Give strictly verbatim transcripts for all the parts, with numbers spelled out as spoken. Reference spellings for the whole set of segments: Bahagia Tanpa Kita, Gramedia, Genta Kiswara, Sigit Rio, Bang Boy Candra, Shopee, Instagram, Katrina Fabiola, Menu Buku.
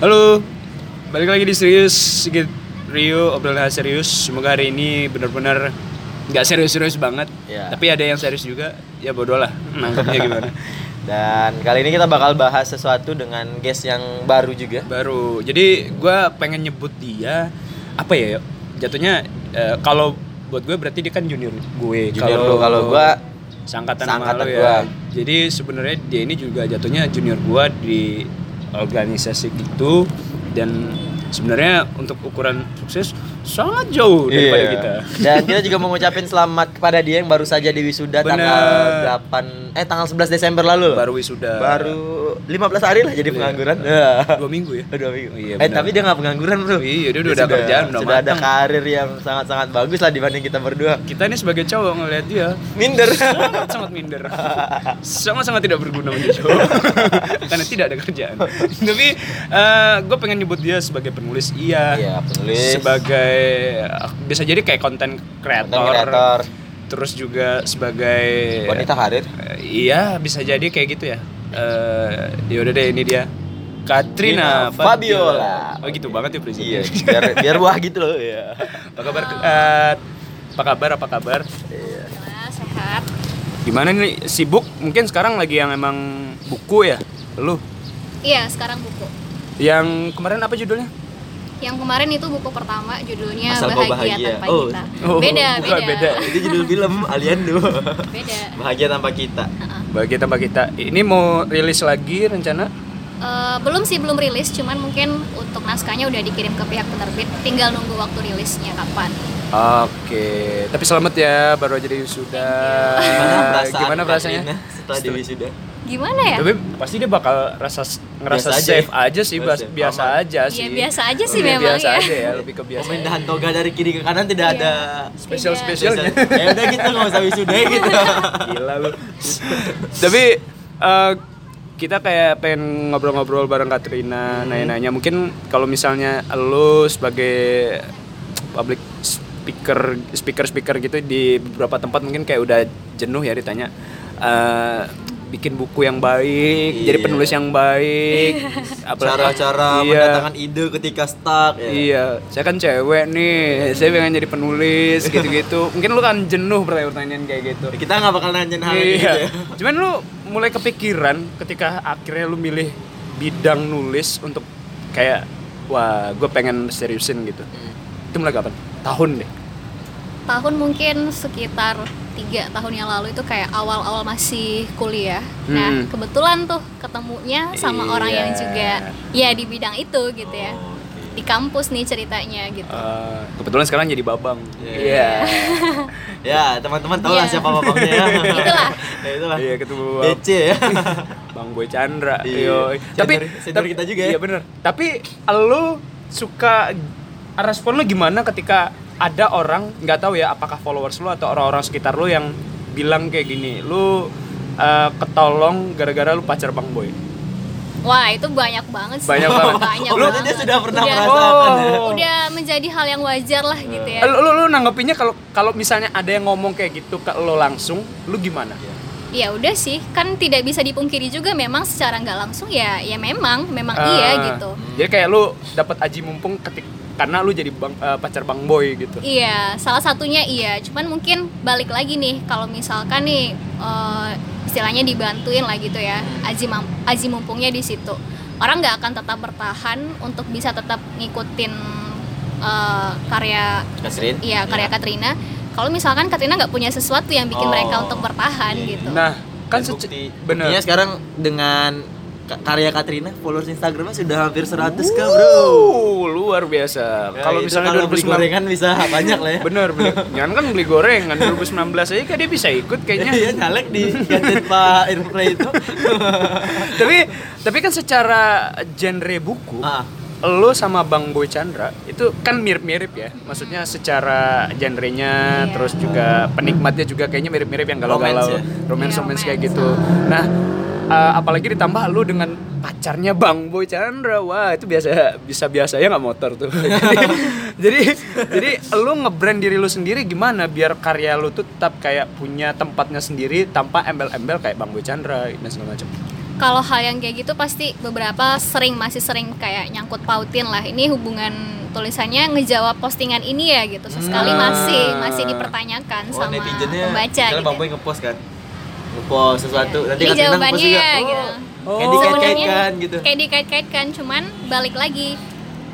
Halo, balik lagi di Serius, Sigit Rio, obrolan serius. Semoga hari ini benar-benar gak serius-serius banget ya. Tapi ada yang serius juga, ya bodoh lah, nangkepnya gimana. Dan kali ini kita bakal bahas sesuatu dengan guest yang baru juga. Baru, jadi gue pengen nyebut dia, apa ya, jatuhnya uh, kalau buat gue berarti dia kan junior gue. Junior lo, kalau gue seangkatan sama lo ya. Jadi sebenarnya dia ini juga jatuhnya junior gue di organisasi gitu, dan sebenarnya untuk ukuran sukses sangat jauh daripada yeah. kita. Dan kita juga mengucapkan selamat kepada dia yang baru saja diwisuda tanggal delapan eh tanggal sebelas Desember lalu. Baru wisuda. Baru lima belas hari lah jadi pengangguran. dua yeah. minggu ya. dua minggu. Oh, iya, eh tapi dia enggak pengangguran, Bro. Iya, dia, dia udah ada kerjaan, udah matang. Ada karir yang sangat-sangat bagus lah dibanding kita berdua. Kita ini sebagai cowok ngelihat dia minder. Sangat sangat minder. Sangat-sangat tidak berguna menjadi cowok. Karena tidak ada kerjaan. Tapi uh, gue pengen nyebut dia sebagai penulis iya. Iya, penulis. Sebagai bisa jadi kayak konten kreator, terus juga sebagai wanita karir. Iya, bisa jadi kayak gitu ya. Uh, ya udah deh, ini dia Katrina Fabiola. Fabiola. Oh gitu okay. banget ya presiden. Iya, biar biar wah gitu loh ya. Apa kabar? Uh, apa kabar? Apa kabar? Iya. Sehat. Gimana nih, sibuk? Mungkin sekarang lagi yang emang buku ya, lu? Iya, sekarang buku. Yang kemarin apa judulnya? Yang kemarin itu buku pertama judulnya Bahagia, Bahagia Tanpa oh. Kita. Oh, beda, bukan, beda, beda. Itu judul film Aliando. Beda. Bahagia Tanpa Kita. Uh-uh. Bahagia Tanpa Kita. Ini mau rilis lagi rencana? Uh, belum sih, belum rilis, cuman mungkin untuk naskahnya udah dikirim ke pihak penerbit, tinggal nunggu waktu rilisnya kapan. Oke, okay. Tapi selamat ya, baru aja diwisuda. Gimana perasaannya setelah diwisuda? Gimana ya? Tapi pasti dia bakal rasa ngerasa biasa safe aja, aja sih, biasa, biasa aja sih. Iya, biasa aja sih lebih memang biasa ya. Biasa aja ya, lebih kebiasaan. Pemindahan toga dari kiri ke kanan tidak yeah. ada spesial-spesialnya. Ya udah gitu enggak usah wisuda gitu. Gila lu. Tapi uh, kita kayak pengen ngobrol-ngobrol bareng Katrina, hmm. nanya-nanya. Mungkin kalau misalnya lu sebagai public speaker, speaker-speaker gitu di beberapa tempat mungkin kayak udah jenuh ya ditanya. Uh, bikin buku yang baik, iya. jadi penulis yang baik, cara-cara iya. mendatangkan ide ketika stuck. Ya. Iya, saya kan cewek nih, saya pengen jadi penulis gitu-gitu. Mungkin lu kan jenuh pertanyaan kayak gitu. Kita nggak bakal nanyain hal ini. Iya. Gitu ya. Cuman lu mulai kepikiran ketika akhirnya lu milih bidang nulis untuk kayak wah, gue pengen seriusin gitu. Itu mulai kapan? Tahun deh. Tahun mungkin sekitar tiga tahun yang lalu itu kayak awal-awal masih kuliah. Hmm. Nah, kebetulan tuh ketemunya sama iya. orang yang juga ya di bidang itu gitu ya. Oh, okay. Di kampus nih ceritanya gitu. Uh, kebetulan sekarang jadi babang. Iya. Yeah. Yeah. ya, teman-teman tahu yeah. lah siapa babangnya ya. Itulah. Ya itulah. Iya, ketemu B C ya. Bang Boy Candra. Iya. Tapi senior kita juga ya. Iya benar. Tapi lu suka respon lu gimana ketika ada orang, nggak tahu ya apakah followers lu atau orang-orang sekitar lu yang bilang kayak gini, lu uh, ketolong gara-gara lu pacar Bang Boy. Wah, itu banyak banget sih. Banyak banget. Banyak lu banget. Dia sudah pernah udah, merasakan. Oh. Udah menjadi hal yang wajar lah gitu ya. Lu, lu, lu nanggapinya kalau kalau misalnya ada yang ngomong kayak gitu ke lu langsung, lu gimana? Ya udah sih, kan tidak bisa dipungkiri juga memang secara nggak langsung ya, ya memang, memang uh, iya gitu. Jadi kayak lu dapat aji mumpung ketik karena lu jadi bang, uh, pacar Bang Boy gitu. Iya, salah satunya iya. Cuman mungkin balik lagi nih, kalau misalkan nih uh, istilahnya dibantuin lah gitu ya, aji, mam- aji mumpungnya di situ. Orang nggak akan tetap bertahan untuk bisa tetap ngikutin uh, karya Katrin. Iya, karya ya. Katrina. Kalau misalkan Katrina nggak punya sesuatu yang bikin oh, mereka untuk bertahan iya. gitu. Nah, kan sece- bukti, bener. Buktinya sekarang dengan karya Katrina, followers Instagramnya sudah hampir seratus ribu bro. Luar biasa. Ya, kalau misalnya kalau dua ribu sembilan belas gorengan bisa banyak lah ya. Bener, bener. Jangan kan beli gorengan dua ribu sembilan belas aja kan dia bisa ikut kayaknya. Iya, nyalek di gadget Pak Irfan itu. tapi tapi kan secara genre buku, ah. lo sama Bang Boy Candra itu kan mirip-mirip ya. Maksudnya secara genrenya yeah. terus juga penikmatnya juga kayaknya mirip-mirip yang galau-galau, romance-romance ya? yeah, kayak gitu. Nah, Uh, apalagi ditambah lu dengan pacarnya Bang Boy Candra, wah itu biasa bisa biasanya nggak motor tuh. jadi jadi, jadi lu nge-brand diri lu sendiri gimana biar karya lu tuh tetap kayak punya tempatnya sendiri tanpa embel-embel kayak Bang Boy Candra dan segala macam. kalau hal yang kayak gitu pasti beberapa sering masih sering kayak nyangkut pautin lah, ini hubungan tulisannya ngejawab postingan ini ya gitu. Sesekali nah. masih masih dipertanyakan oh, sama pembaca gitu. Bang Boy ngepost kan, ngepost sesuatu yeah. nanti ini jawabannya ya gitu. Oh. Kayak dikait-kaitkan gitu. Kayak dikait-kaitkan, cuman balik lagi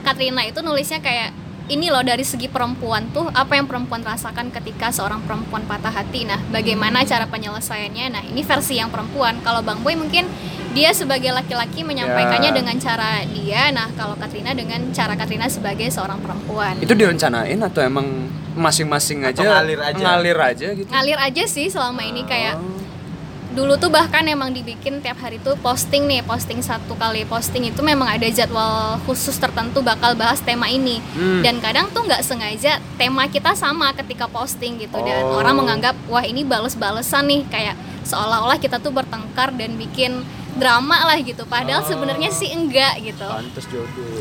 Katrina itu nulisnya kayak ini loh, dari segi perempuan tuh apa yang perempuan rasakan ketika seorang perempuan patah hati. Nah, bagaimana hmm. cara penyelesaiannya? Nah, ini versi yang perempuan. Kalau Bang Boy mungkin dia sebagai laki-laki menyampaikannya ya. dengan cara dia. Nah, kalau Katrina dengan cara Katrina sebagai seorang perempuan. Itu direncanain atau emang masing-masing aja? Atau ngalir aja. Ngalir aja gitu. Ngalir aja sih selama ini kayak dulu tuh bahkan emang dibikin tiap hari tuh posting nih, posting satu kali posting itu memang ada jadwal khusus tertentu bakal bahas tema ini. Hmm. Dan kadang tuh nggak sengaja tema kita sama ketika posting gitu. Dan oh. orang menganggap wah ini bales-balesan nih, kayak seolah-olah kita tuh bertengkar dan bikin drama lah gitu. Padahal oh. sebenarnya sih enggak gitu. Pantes jodoh.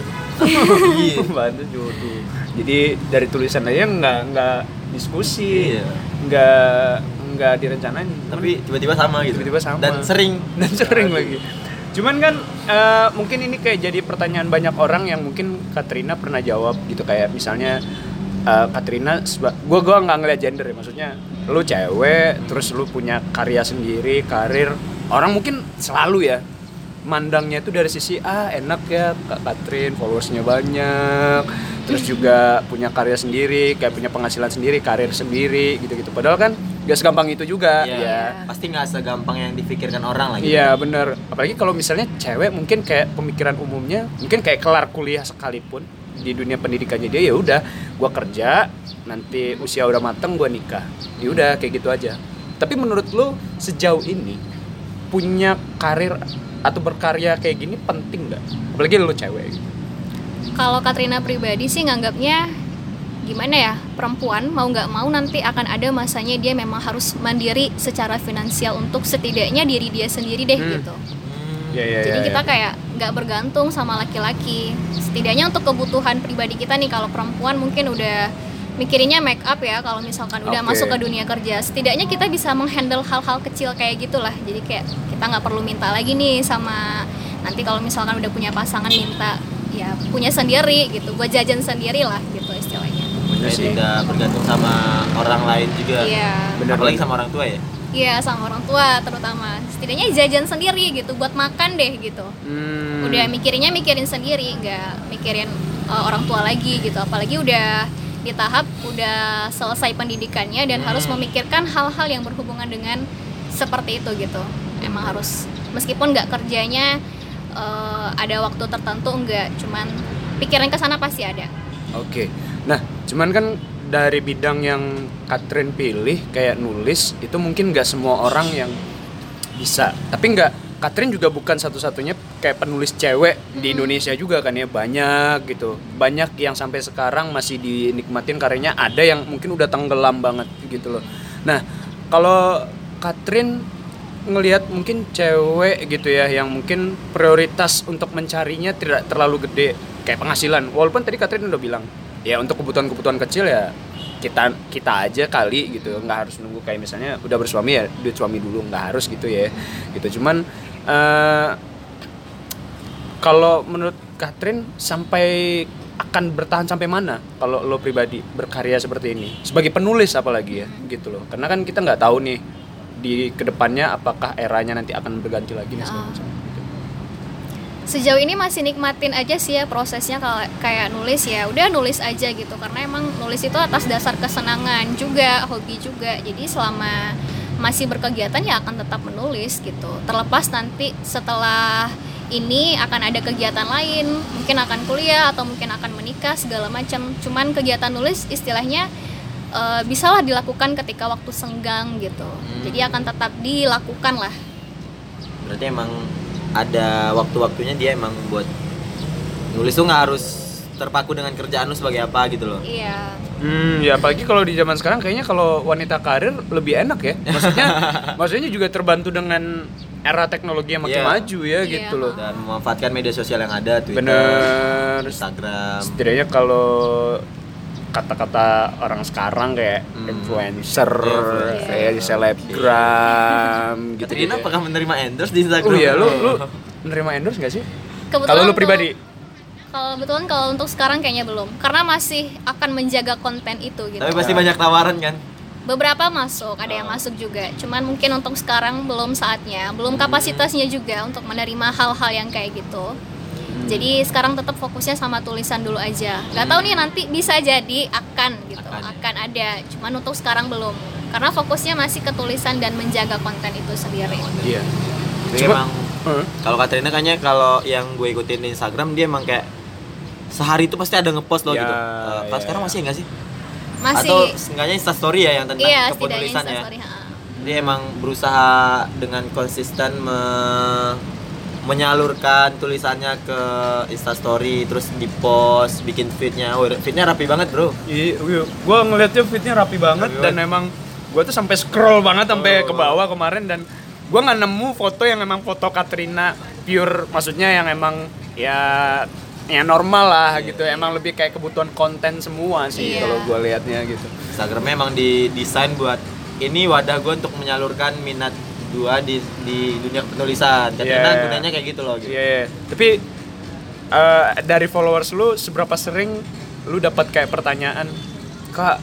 Iya, pantes jodoh. Jadi dari tulisan aja nggak nggak diskusi, nggak yeah. nggak direncanain, tapi tiba-tiba sama gitu. Tiba-tiba sama. Dan sering dan sering lagi. Cuman kan uh, mungkin ini kayak jadi pertanyaan banyak orang yang mungkin Katrina pernah jawab gitu, kayak misalnya uh, Katrina seba- gua gua nggak ngeliat gender ya, maksudnya lu cewek hmm. terus lu punya karya sendiri, karir. Orang mungkin selalu ya mandangnya itu dari sisi ah enak ya Kak Katrin followersnya banyak, terus juga punya karya sendiri, kayak punya penghasilan sendiri, karir sendiri gitu-gitu. Padahal kan gak segampang itu juga ya, ya. Pasti gak segampang yang dipikirkan orang lah gitu. Iya benar. Apalagi kalau misalnya cewek mungkin kayak pemikiran umumnya mungkin kayak kelar kuliah sekalipun di dunia pendidikannya dia ya udah gua kerja, nanti usia udah mateng gua nikah. Ya udah kayak gitu aja. Tapi menurut lu sejauh ini punya karir atau berkarya kayak gini penting nggak? Apalagi lu cewek gitu. Kalau Katrina pribadi sih nganggapnya gimana ya, perempuan mau nggak mau nanti akan ada masanya dia memang harus mandiri secara finansial untuk setidaknya diri dia sendiri deh hmm. gitu. Ya, ya, Jadi ya, kita ya. kayak nggak bergantung sama laki-laki. Setidaknya untuk kebutuhan pribadi kita nih, kalau perempuan mungkin udah mikirinnya make up ya, kalau misalkan udah okay. masuk ke dunia kerja, setidaknya kita bisa menghandle hal-hal kecil kayak gitulah. Jadi kayak kita nggak perlu minta lagi nih sama nanti kalau misalkan udah punya pasangan minta ya punya sendiri gitu, gue jajan sendiri lah gitu istilahnya. Bener sih. Tidak bergantung sama orang lain juga. Iya. Bener. Apalagi sama orang tua ya. Iya, sama orang tua terutama. Setidaknya jajan sendiri gitu, buat makan deh gitu. Hmm. Udah mikirinnya mikirin sendiri, nggak mikirin uh, orang tua lagi gitu. Apalagi udah di tahap udah selesai pendidikannya dan hmm. harus memikirkan hal-hal yang berhubungan dengan seperti itu gitu. Emang harus, meskipun nggak kerjanya uh, ada waktu tertentu enggak, cuman pikiran kesana pasti ada. Oke, okay. Nah cuman kan dari bidang yang Katrin pilih kayak nulis itu mungkin nggak semua orang yang bisa, tapi nggak, Katrin juga bukan satu-satunya kayak penulis cewek hmm. di Indonesia juga kan ya, banyak gitu, banyak yang sampai sekarang masih dinikmatin karyanya, ada yang mungkin udah tenggelam banget gitu loh. Nah kalau Katrin ngelihat mungkin cewek gitu ya yang mungkin prioritas untuk mencarinya tidak terlalu gede kayak penghasilan, walaupun tadi Katrin udah bilang ya untuk kebutuhan-kebutuhan kecil ya kita kita aja kali gitu, nggak harus nunggu kayak misalnya udah bersuami ya duit suami dulu, nggak harus gitu ya gitu. Cuman uh, kalau menurut Katrin sampai akan bertahan sampai mana kalau lo pribadi berkarya seperti ini sebagai penulis apalagi ya gitu loh, karena kan kita nggak tahu nih di kedepannya apakah eranya nanti akan berganti lagi nih segala macam. Sejauh ini masih nikmatin aja sih ya prosesnya, kalau kayak nulis ya udah nulis aja gitu, karena emang nulis itu atas dasar kesenangan juga, hobi juga. Jadi selama masih berkegiatan ya akan tetap menulis gitu. Terlepas nanti setelah ini akan ada kegiatan lain, mungkin akan kuliah atau mungkin akan menikah segala macam. Cuman kegiatan nulis istilahnya e, bisalah dilakukan ketika waktu senggang gitu. Hmm. Jadi akan tetap dilakukan lah. Berarti emang ada waktu-waktunya dia emang buat nulis tuh, nggak harus terpaku dengan kerjaan lu sebagai apa gitu loh. Iya. Hmm, ya apalagi kalau di zaman sekarang kayaknya kalau wanita karir lebih enak ya. Maksudnya maksudnya juga terbantu dengan era teknologi yang makin yeah. maju ya yeah. gitu loh. Dan memanfaatkan media sosial yang ada, Twitter, Bener. Instagram. Setidaknya kalau kata-kata orang sekarang kayak hmm. influencer, yeah, kayak yeah, selebgram okay. gitu. Katrina pernah menerima endorse di Instagram? Oh iya, lu, lu menerima endorse nggak sih? Kalau lu pribadi? Kalau betulan kalau untuk sekarang kayaknya belum, karena masih akan menjaga konten itu gitu. Tapi pasti banyak tawaran kan? Beberapa masuk, ada yang masuk juga. Cuman mungkin untuk sekarang belum saatnya, belum kapasitasnya juga untuk menerima hal-hal yang kayak gitu. Hmm. Jadi sekarang tetap fokusnya sama tulisan dulu aja. Gak tahu nih nanti bisa jadi akan gitu, akan, akan ada. Cuman untuk sekarang belum, karena fokusnya masih ke tulisan dan menjaga konten itu sendiri. Iya. Jadi emang kalau Katrina kayaknya kalau yang gue ikutin di Instagram dia emang kayak sehari itu pasti ada ngepost loh ya, gitu. Uh, kalau ya. sekarang masih enggak sih? Masih. Atau seenggaknya instastory ya yang tentang iya, kepenulisannya ya. Dia emang berusaha dengan konsisten me... menyalurkan tulisannya ke instastory, terus dipost, bikin feednya. Oh, feednya rapi banget bro. Iya, gue ngeliatnya feednya rapi banget rapi dan banget. Emang gue tuh sampai scroll banget sampai oh. ke bawah kemarin dan gue nggak nemu foto yang emang foto Katrina pure, maksudnya yang emang ya ya normal lah yeah. gitu, emang lebih kayak kebutuhan konten semua sih yeah. kalau gue liatnya gitu. Instagramnya emang didesain buat ini wadah gue untuk menyalurkan minat gue di di dunia penulisan. Dan yeah. gunanya kayak gitu loh. Iya. Gitu. Yeah. Tapi uh, dari followers lu seberapa sering lu dapat kayak pertanyaan, kak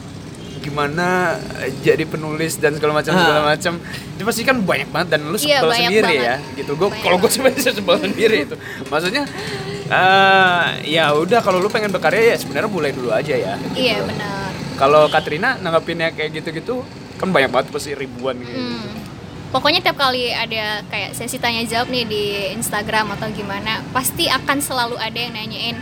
gimana jadi penulis dan segala macam ah. segala macam. Itu pasti kan banyak banget dan lu sebel yeah, sendiri banget. Ya gitu. Gue kalau gue sebenarnya sebel sendiri itu. Maksudnya Uh, ya udah kalau lu pengen berkarya ya sebenarnya mulai dulu aja ya. Gitu. Iya benar. Kalau Katrina nanggapinnya kayak gitu-gitu kan banyak banget pasti ribuan gitu. Hmm. Pokoknya tiap kali ada kayak sesi tanya jawab nih di Instagram atau gimana, pasti akan selalu ada yang nanyain,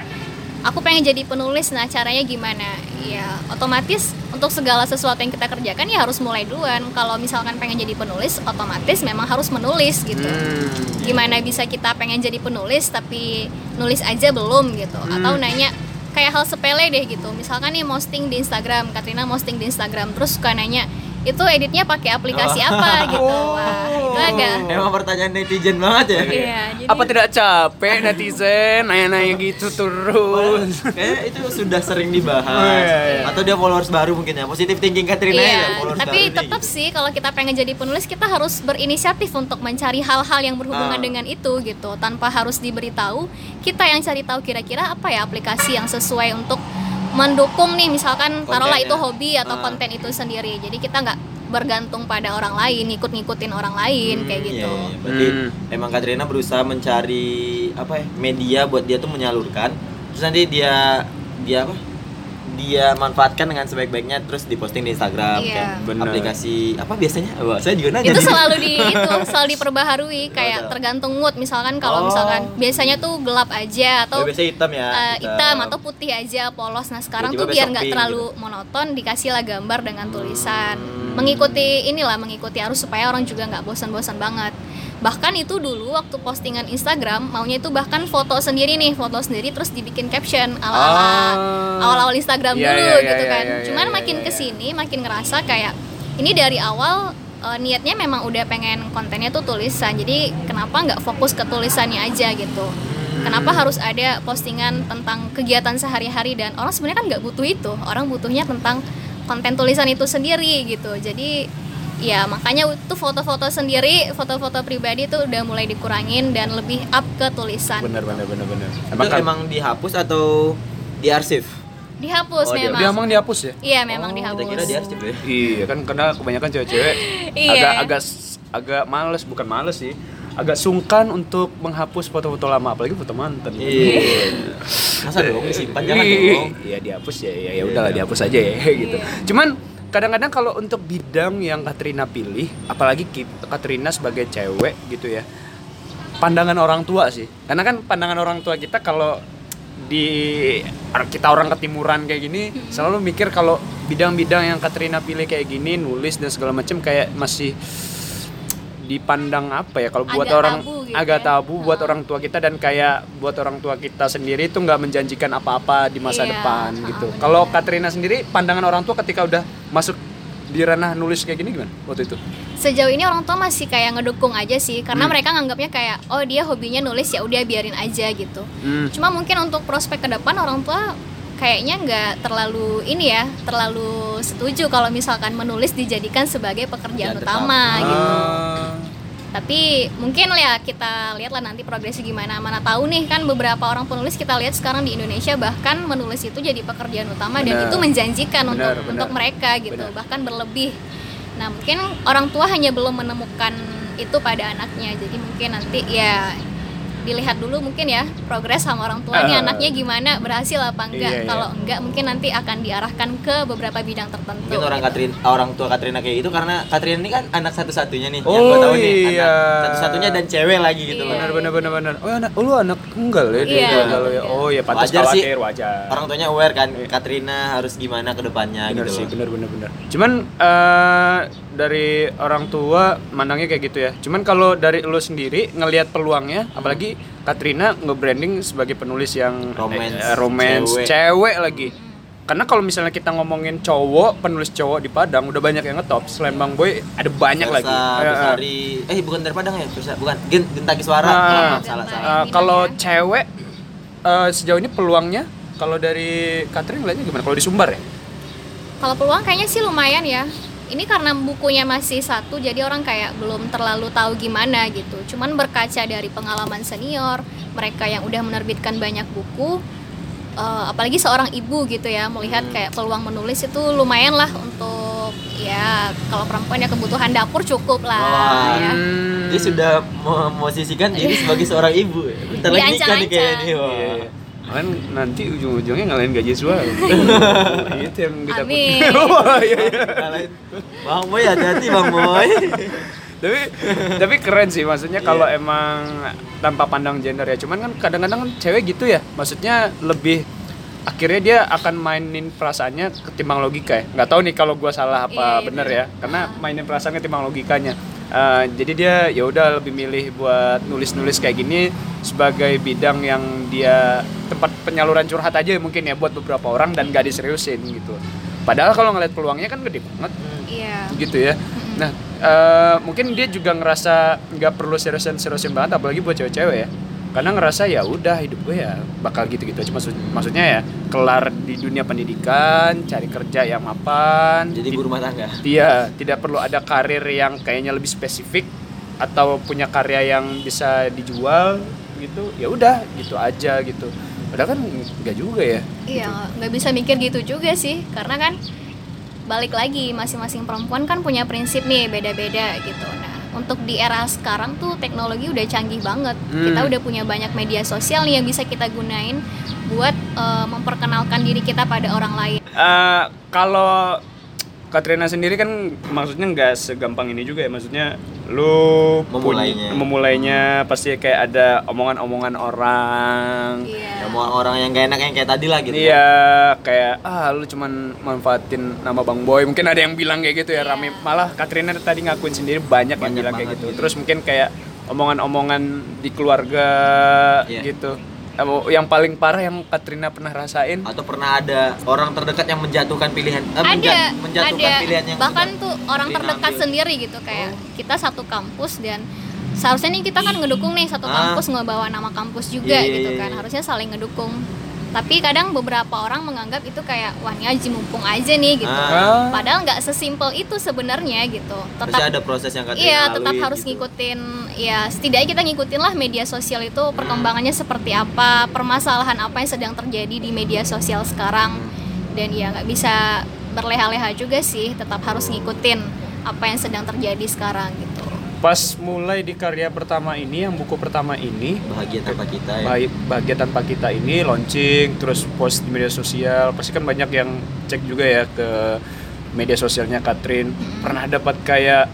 aku pengen jadi penulis, nah caranya gimana? Ya otomatis untuk segala sesuatu yang kita kerjakan ya harus mulai duluan. Kalau misalkan pengen jadi penulis, otomatis memang harus menulis gitu. Hmm. Gimana bisa kita pengen jadi penulis tapi nulis aja belum gitu? Hmm. Atau nanya kayak hal sepele deh gitu. Misalkan nih posting di Instagram, Katrina posting di Instagram, terus suka nanya, itu editnya pakai aplikasi oh. apa gitu. Wah, itu agak emang pertanyaan netizen banget ya. Iya, jadi... apa tidak capek netizen nanya-nanya gitu terus. Kayaknya itu sudah sering dibahas. Oh, iya, iya. Atau dia followers baru mungkin ya. Positive thinking Katrina iya, ya followers tapi baru. Tapi tetap sih gitu. Kalau kita pengen jadi penulis kita harus berinisiatif untuk mencari hal-hal yang berhubungan ah. dengan itu gitu. Tanpa harus diberitahu, kita yang cari tahu kira-kira apa ya aplikasi yang sesuai untuk mendukung nih misalkan taruhlah itu hobi atau ah. konten itu sendiri. Jadi kita nggak bergantung pada orang lain, ngikut-ngikutin orang lain hmm, kayak gitu. Iya, iya. Berarti hmm. emang Katrina berusaha mencari apa ya media buat dia tuh menyalurkan. Terus nanti dia dia apa? Dia manfaatkan dengan sebaik-baiknya terus diposting di Instagram yeah. kayak bener. Aplikasi apa biasanya? Wah, saya juga nanya. Itu selalu di itu selalu diperbaharui kayak tergantung mood misalkan kalau oh. misalkan biasanya tuh gelap aja atau biasanya hitam ya. Uh, hitam atau putih aja polos. Nah, sekarang tiba-tiba tuh biar enggak terlalu gitu. Monoton dikasihlah gambar dengan tulisan. Hmm. Mengikuti inilah mengikuti arus supaya orang juga enggak bosan-bosan banget. Bahkan itu dulu waktu postingan Instagram maunya itu bahkan foto sendiri nih foto sendiri terus dibikin caption ala-ala oh. awal-awal Instagram yeah, dulu yeah, gitu yeah, kan yeah, yeah, cuman yeah, makin yeah, kesini yeah. makin ngerasa kayak ini dari awal e, niatnya memang udah pengen kontennya tuh tulisan jadi kenapa nggak fokus ke tulisannya aja gitu kenapa harus ada postingan tentang kegiatan sehari-hari dan orang sebenarnya kan nggak butuh itu orang butuhnya tentang konten tulisan itu sendiri gitu jadi ya makanya tuh foto-foto sendiri, foto-foto pribadi tuh udah mulai dikurangin dan lebih up ke tulisan. Bener, bener, bener, bener. Emang, kan? Emang dihapus atau diarsip? Dihapus oh, memang. Dia emang dihapus ya? Iya memang oh, dihapus. Kita kira diarsip ya? Iya kan karena kebanyakan cewek-cewek agak agak agak males bukan males sih, agak sungkan untuk menghapus foto-foto lama apalagi foto mantan. Iya. Masa dong disimpan jangan dong. Iya dihapus ya, ya ya udahlah dihapus aja ya gitu. Iya. Cuman kadang-kadang kalau untuk bidang yang Katrina pilih, apalagi Katrina sebagai cewek gitu ya, pandangan orang tua sih. Karena kan pandangan orang tua kita kalau di kita orang ketimuran kayak gini selalu mikir kalau bidang-bidang yang Katrina pilih kayak gini, nulis dan segala macam kayak masih dipandang apa ya kalau buat agak orang tabu gitu agak ya? Tabu buat oh. orang tua kita dan kayak buat orang tua kita sendiri itu nggak menjanjikan apa-apa di masa yeah. depan oh, gitu. Bener. Kalau Katrina sendiri pandangan orang tua ketika udah masuk di ranah nulis kayak gini gimana waktu itu? Sejauh ini orang tua masih kayak ngedukung aja sih karena hmm. mereka nganggapnya kayak oh dia hobinya nulis ya udah biarin aja gitu. Hmm. Cuma mungkin untuk prospek ke depan orang tua kayaknya nggak terlalu ini ya, terlalu setuju kalau misalkan menulis dijadikan sebagai pekerjaan Jangan utama tetap. gitu. Ah. Tapi mungkin ya kita lihatlah nanti progresi gimana, mana tahu nih kan beberapa orang penulis kita lihat sekarang di Indonesia bahkan menulis itu jadi pekerjaan utama benar. dan itu menjanjikan benar, untuk benar. untuk mereka gitu, benar. bahkan berlebih. Nah, mungkin orang tua hanya belum menemukan itu pada anaknya. Jadi mungkin nanti ya dilihat dulu mungkin ya progres sama orang tuanya, uh, anaknya gimana, berhasil apa enggak. Iya, iya. Kalau enggak mungkin nanti akan diarahkan ke beberapa bidang tertentu. Mungkin orang gitu. Katrina, orang tua Katrina kayak gitu karena Katrina ini kan anak satu-satunya nih, oh, yang gue tahu nih, iya. anak satu-satunya dan cewek lagi gitu. Iya, benar benar benar. Oh, anak oh, lu anak tunggal ya dia. Iya, iya. Oh, ya pantas khawatir, wajar. Orang tuanya aware kan iya. Katrina harus gimana ke depannya gitu. Sih, benar benar benar. Cuman uh, dari orang tua mandangnya kayak gitu ya. Cuman kalau dari lu sendiri ngelihat peluangnya, hmm. apalagi Katrina nge-branding sebagai penulis yang romance, eh, romance cewek. cewek lagi. Karena kalau misalnya kita ngomongin cowok, penulis cowok di Padang udah banyak yang ngetop. Selain Bang Boy ada banyak Selsa, lagi. Besari, eh bukan dari Padang ya, Selsa, bukan Genta Kiswara. Nah, salah salah. Uh, kalau cewek uh, sejauh ini peluangnya kalau dari Katrina ngeliatnya gimana? Kalau di Sumbar ya? Kalau peluang kayaknya sih lumayan ya. Ini karena bukunya masih satu, jadi orang kayak belum terlalu tahu gimana gitu. Cuman berkaca dari pengalaman senior, mereka yang udah menerbitkan banyak buku, uh, apalagi seorang ibu gitu ya, melihat kayak peluang menulis itu lumayan lah untuk ya kalau perempuan ya kebutuhan dapur cukup lah. Wah, ya. Dia sudah memosisikan diri sebagai seorang ibu. Bentar lagi nikah nih kayaknya. Wah. Kan nanti ujung-ujungnya ngalahin gaji suami. Itu yang ditakutin. Wah, iya iya. Bang Boy hati-hati Bang Boy. tapi tapi keren sih maksudnya kalau yeah. emang tanpa pandang gender ya. Cuman kan kadang-kadang cewek gitu ya. Maksudnya lebih akhirnya dia akan mainin perasaannya ketimbang logika ya. Enggak tahu nih kalau gua salah apa yeah, benar yeah. ya. Karena mainin perasaan ketimbang logikanya. Uh, jadi dia ya udah lebih milih buat nulis-nulis kayak gini sebagai bidang yang dia tempat penyaluran curhat aja mungkin ya buat beberapa orang dan gak diseriusin gitu. Padahal kalau ngeliat peluangnya kan gede banget. Iya. Gitu ya. Nah, uh, mungkin dia juga ngerasa enggak perlu seriusin-seriusin banget apalagi buat cewek-cewek ya. Karena ngerasa ya udah hidup gue ya bakal gitu-gitu aja maksud maksudnya ya kelar di dunia pendidikan, cari kerja yang mapan, jadi ibu rumah tangga. Iya, tidak perlu ada karir yang kayaknya lebih spesifik atau punya karya yang bisa dijual gitu. Ya udah, gitu aja gitu. Padahal kan enggak juga ya. Iya, enggak gitu. Bisa mikir gitu juga sih. Karena kan balik lagi masing-masing perempuan kan punya prinsip nih beda-beda gitu. Nah, untuk di era sekarang tuh teknologi udah canggih banget. Hmm. Kita udah punya banyak media sosial nih yang bisa kita gunain buat uh, memperkenalkan diri kita pada orang lain. Uh, kalau Katrina sendiri kan maksudnya nggak segampang ini juga ya, maksudnya lu memulainya, punya, memulainya hmm. pasti kayak ada omongan-omongan orang, yeah. omongan orang yang gak enak yang kayak tadi lah gitu. Iya, yeah, kan? Kayak ah lu cuman manfaatin nama Bang Boy, mungkin ada yang bilang kayak gitu ya, yeah. rame malah Katrina tadi ngakuin sendiri banyak, banyak yang bilang kayak gitu. gitu. Terus mungkin kayak omongan-omongan di keluarga yeah. gitu. Yang paling parah yang Katrina pernah rasain atau pernah ada orang terdekat yang menjatuhkan pilihan eh, ada menjatuhkan ada. pilihan yang bahkan tuh orang terdekat ambil. sendiri gitu kayak oh. kita satu kampus dan seharusnya nih kita kan ngedukung nih satu kampus ah. ngebawa nama kampus juga yeah. gitu kan harusnya saling ngedukung tapi kadang beberapa orang menganggap itu kayak wah ini aji mumpung aja nih gitu ah. padahal nggak sesimpel itu sebenarnya gitu tetap harusnya ada proses yang Katrina iya tetap harus gitu. ngikutin ya setidaknya kita ngikutin lah media sosial itu perkembangannya seperti apa permasalahan apa yang sedang terjadi di media sosial sekarang dan ya nggak bisa berleha-leha juga sih tetap harus ngikutin apa yang sedang terjadi sekarang gitu. Pas mulai di karya pertama ini, yang buku pertama ini Bahagia Tanpa Kita ya? Bahagia Tanpa Kita ini launching, terus post di media sosial. Pasti kan banyak yang cek juga ya ke media sosialnya Katrin. Pernah dapat kayak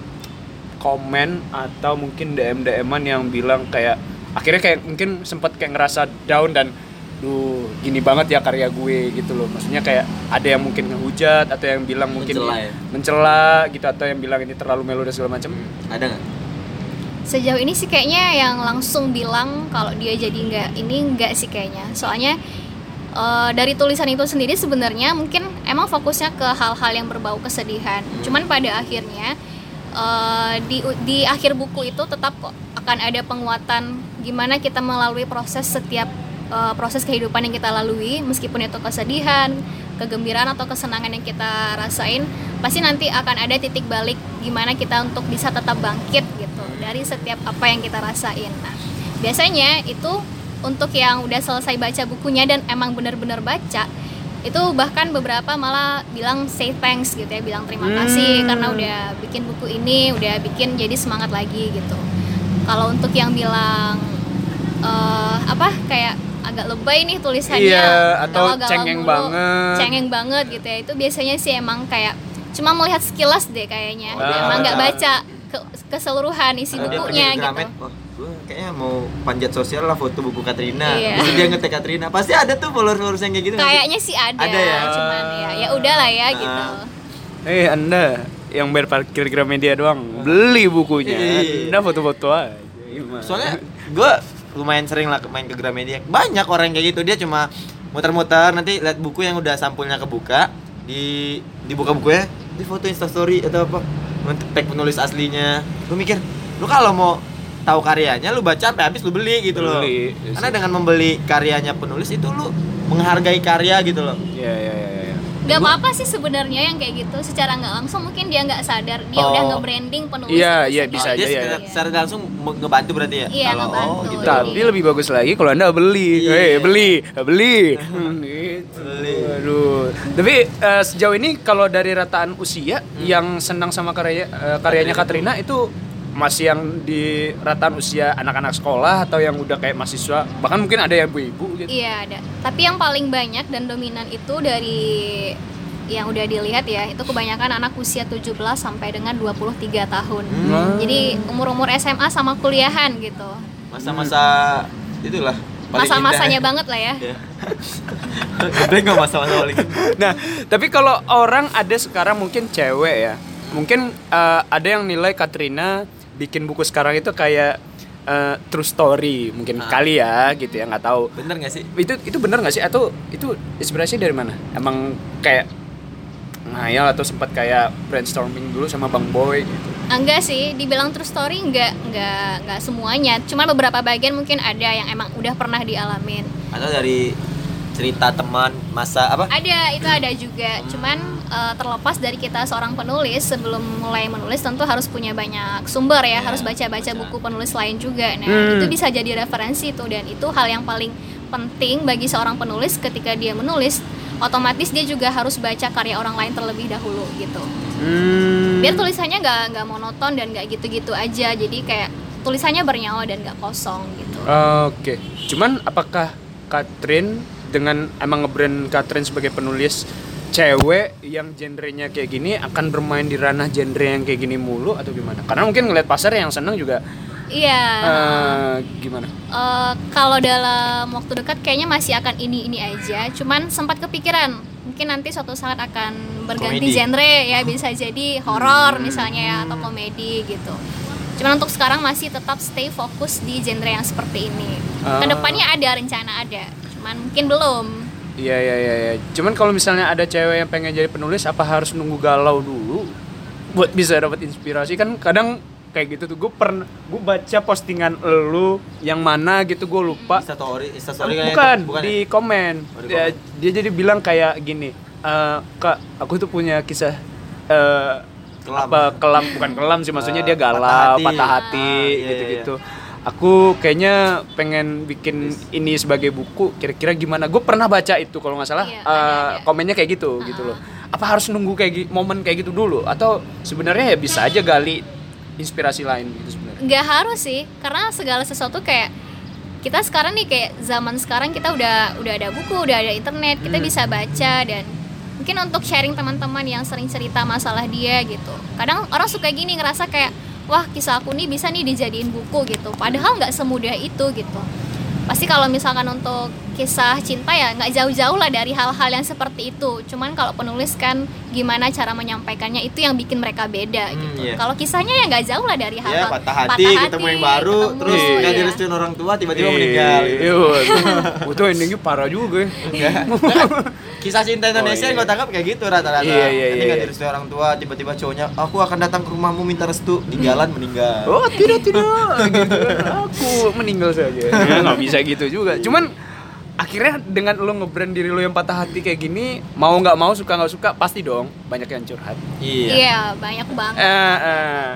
komen atau mungkin D M D M-an yang bilang kayak akhirnya kayak mungkin sempat kayak ngerasa down dan duh gini banget ya karya gue gitu loh. Maksudnya kayak ada yang mungkin ngehujat atau yang bilang mungkin mencela, ya? mencela gitu atau yang bilang ini terlalu melo dan segala macam. Ada nggak? Sejauh ini sih kayaknya yang langsung bilang kalau dia jadi nggak ini nggak sih kayaknya. Soalnya e, dari tulisan itu sendiri sebenarnya mungkin emang fokusnya ke hal-hal yang berbau kesedihan. Hmm. Cuman pada akhirnya e, di di akhir buku itu tetap kok akan ada penguatan gimana kita melalui proses setiap uh, proses kehidupan yang kita lalui, meskipun itu kesedihan, kegembiraan atau kesenangan yang kita rasain, pasti nanti akan ada titik balik gimana kita untuk bisa tetap bangkit gitu dari setiap apa yang kita rasain. Nah, biasanya itu untuk yang udah selesai baca bukunya dan emang benar-benar baca, itu bahkan beberapa malah bilang say thanks gitu ya, bilang terima kasih hmm. karena udah bikin buku ini, udah bikin jadi semangat lagi gitu. Kalau untuk yang bilang uh, apa kayak agak lebay nih tulisannya, iya, atau cengeng mulu, banget cengeng banget gitu ya, itu biasanya sih emang kayak cuma melihat sekilas deh kayaknya, oh, emang nggak baca ke, keseluruhan isi uh, bukunya gitu. Oh, gue kayaknya mau panjat sosial lah, foto buku Katrina, iya. Terus dia ngetek Katrina, pasti ada tuh followers-followers yang kayak gitu kayaknya sih, ada, ada ya? Cuman ya ya udahlah ya uh, gitu. Eh hey, anda yang bayar parkir Gramedia doang, beli bukunya, iya. Anda foto-foto aja. Soalnya gue lumayan sering lah main ke Gramedia. Banyak orang kayak gitu, dia cuma muter-muter, nanti lihat buku yang udah sampulnya kebuka, di dibuka bukunya, di foto Instastory atau apa, tag penulis aslinya. Lu mikir, lu kalau mau tahu karyanya, lu baca sampai habis, lu beli gitu loh. Beli. Karena dengan membeli karyanya penulis itu lu menghargai karya gitu loh. Iya, iya, iya. Gak apa-apa sih sebenarnya yang kayak gitu, secara nggak langsung mungkin dia nggak sadar dia oh. udah nge-branding penulis. Iya, iya bisa aja ya. Dia secara langsung ngebantu berarti ya. Iya, kalau ngebantu, oh, gitu. Tapi lebih bagus lagi kalau Anda beli. Yeah. Hei, beli, beli. Beli. Aduh. Tapi uh, sejauh ini kalau dari rataan usia hmm. yang senang sama karya uh, karyanya Katrina itu masih yang di rataan usia anak-anak sekolah atau yang udah kayak mahasiswa, bahkan mungkin ada yang ibu-ibu gitu. Iya, ada. Tapi yang paling banyak dan dominan itu dari yang udah dilihat ya, itu kebanyakan anak usia tujuh belas sampai dengan dua puluh tiga tahun. Hmm. Jadi umur-umur S M A sama kuliahan gitu. Masa-masa hmm. itulah masa-masanya banget lah ya. Gede enggak masa-masa paling. Nah, tapi kalau orang ada sekarang mungkin cewek ya. Mungkin uh, ada yang nilai Katrina bikin buku sekarang itu kayak uh, true story mungkin ah. kali ya gitu ya, nggak tahu bener nggak sih itu itu bener nggak sih atau itu inspirasi dari mana, emang kayak ngayal atau sempat kayak brainstorming dulu sama Bang Boy gitu? Enggak sih, dibilang true story enggak enggak enggak semuanya, cuma beberapa bagian mungkin ada yang emang udah pernah dialamin atau dari cerita teman masa apa ada itu ada juga hmm. cuman uh, terlepas dari kita seorang penulis, sebelum mulai menulis tentu harus punya banyak sumber ya, yeah, harus baca-baca baca. buku penulis lain juga. Nah hmm. itu bisa jadi referensi tuh, dan itu hal yang paling penting bagi seorang penulis ketika dia menulis, otomatis dia juga harus baca karya orang lain terlebih dahulu gitu, hmm. biar tulisannya nggak nggak monoton dan nggak gitu-gitu aja, jadi kayak tulisannya bernyawa dan nggak kosong gitu. Oke, okay. Cuman apakah Katrin dengan emang nge-brand Katrin sebagai penulis cewek yang genrenya kayak gini akan bermain di ranah genre yang kayak gini mulu atau gimana? Karena mungkin ngeliat pasar yang seneng juga. Iya. Uh, gimana? Uh, kalau dalam waktu dekat kayaknya masih akan ini-ini aja. Cuman sempat kepikiran mungkin nanti suatu saat akan berganti komedi. Genre ya, bisa jadi horor misalnya ya, atau komedi gitu. Cuman untuk sekarang masih tetap stay fokus di genre yang seperti ini. Uh. Kedepannya ada rencana ada. Mungkin belum. Iya iya iya. Ya. Cuman kalau misalnya ada cewek yang pengen jadi penulis, apa harus nunggu galau dulu buat bisa dapat inspirasi? Kan kadang kayak gitu tuh. Gue pernah, gue baca postingan elu yang mana gitu, gue lupa. Instastory, Instastory kan? Bukan, bukan di ya? Komen. Oh, di dia, komen. Dia jadi bilang kayak gini, e, Kak, aku tuh punya kisah. Uh, kelam. Apa kelam? Bukan kelam sih, maksudnya dia galau, patah hati, patah hati ah, gitu-gitu. Iya, iya. Aku kayaknya pengen bikin ini sebagai buku, kira-kira gimana? Gue pernah baca itu kalau nggak salah, iya, uh, iya. Komennya kayak gitu, uh-huh. gitu loh. Apa harus nunggu kayak momen kayak gitu dulu? Atau sebenarnya ya bisa aja gali inspirasi lain gitu sebenarnya? Nggak harus sih, karena segala sesuatu kayak kita sekarang nih, kayak zaman sekarang kita udah udah ada buku, udah ada internet, kita hmm. bisa baca dan mungkin untuk sharing teman-teman yang sering cerita masalah dia gitu. Kadang orang suka gini ngerasa kayak, wah kisah aku nih bisa nih dijadiin buku gitu, padahal nggak semudah itu gitu. Pasti kalau misalkan untuk kisah cinta ya nggak jauh-jauh lah dari hal-hal yang seperti itu. Cuman kalau penulis kan gimana cara menyampaikannya itu yang bikin mereka beda gitu. Hmm, yeah. Kalau kisahnya ya nggak jauh lah dari hal-hal. Yeah, patah hati, patah hati ketemu yang baru, ketemu, terus nggak yeah. direstuin orang tua, tiba-tiba yeah. meninggal. Iya, itu endingnya parah juga. Kisah cinta Indonesia oh, yang gue tangkap kayak gitu rata-rata. Yeah, yeah, nanti nggak yeah. direstuin orang tua, tiba-tiba cowoknya, aku akan datang ke rumahmu minta restu, di jalan meninggal. Oh tidak tidak, gitu. Aku meninggal saja. Nggak ya, bisa gitu juga. Cuman akhirnya dengan lo nge-brand diri lo yang patah hati kayak gini, mau nggak mau, suka nggak suka, pasti dong banyak yang curhat. Iya, iya banyak banget. Uh, uh,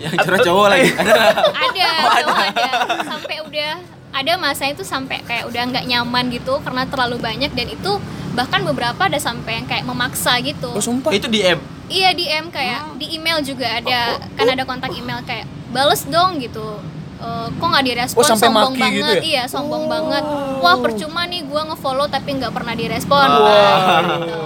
yang curhat cowok lagi ada ada, oh, ada. Cowok ada sampai udah ada masanya itu sampai kayak udah nggak nyaman gitu karena terlalu banyak, dan itu bahkan beberapa ada sampai yang kayak memaksa gitu. Oh sumpah? Itu D M? Iya D M kayak, oh. Di email juga ada, oh, oh, oh. Kan ada kontak email kayak bales dong gitu. Uh, kok nggak direspon, oh, sombong banget gitu ya? Iya sombong, oh. Banget, wah percuma nih gue ngefollow tapi nggak pernah direspon, wow. Kan, gitu.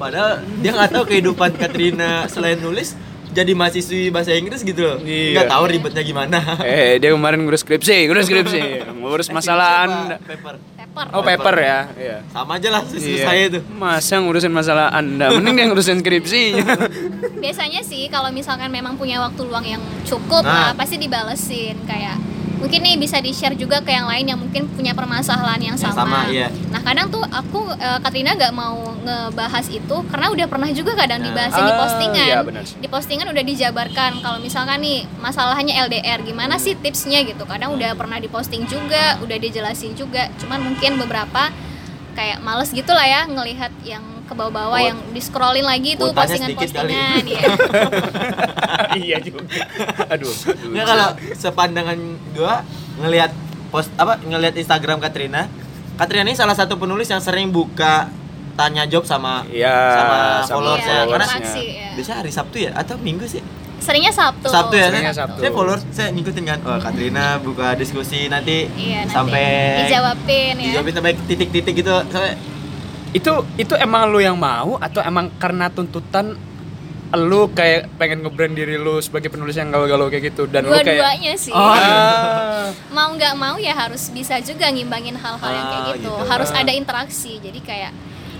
Padahal dia nggak tahu kehidupan Katrina selain nulis jadi mahasiswi bahasa Inggris gitu loh, nggak tahu ribetnya gimana. Eh dia kemarin ngurus skripsi, ngurus skripsi, ngurus masalah paper. Paper. Oh paper ya, iya. Sama aja lah sisi iya. Saya itu. Masa ngurusin masalah anda, mending dia ngurusin skripsinya. Biasanya sih kalau misalkan memang punya waktu luang yang cukup, nah. Lah, pasti dibalesin kayak. Mungkin nih bisa di-share juga ke yang lain yang mungkin punya permasalahan yang sama. Yang sama iya. Nah kadang tuh aku, uh, Katrina gak mau ngebahas itu karena udah pernah juga kadang dibahasin nah. Di postingan. Iya, benar. Di postingan udah dijabarkan kalau misalkan nih masalahnya L D R gimana sih tipsnya gitu. Kadang udah pernah diposting juga, udah dijelasin juga. Cuman mungkin beberapa kayak males gitu lah ya ngelihat yang ke bawah-bawah oh, yang di-scrollin lagi tuh postingan-postingan ya. Iya juga. Aduh. Nah kalau sepandangan gua ngelihat post apa ngelihat Instagram Katrina. Katrina ini salah satu penulis yang sering buka tanya jawab sama ya, sama followers ya. Karena biasanya hari Sabtu ya atau Minggu sih? Seringnya Sabtu. Sabtu ya. Seringnya Sabtu. Saya followers saya ngikutin kan. Oh, Katrina buka diskusi nanti, iya, nanti sampai dijawabin ya. Dijawabin sampai titik-titik gitu sampai. Itu itu emang lu yang mau atau emang karena tuntutan lu kayak pengen nge-brand diri lu sebagai penulis yang galau-galau kayak gitu dan lu kayak dua-duanya sih. Oh. Ah. Mau enggak mau ya harus bisa juga ngimbangin hal-hal ah, yang kayak gitu. gitu. Harus ah. Ada interaksi. Jadi kayak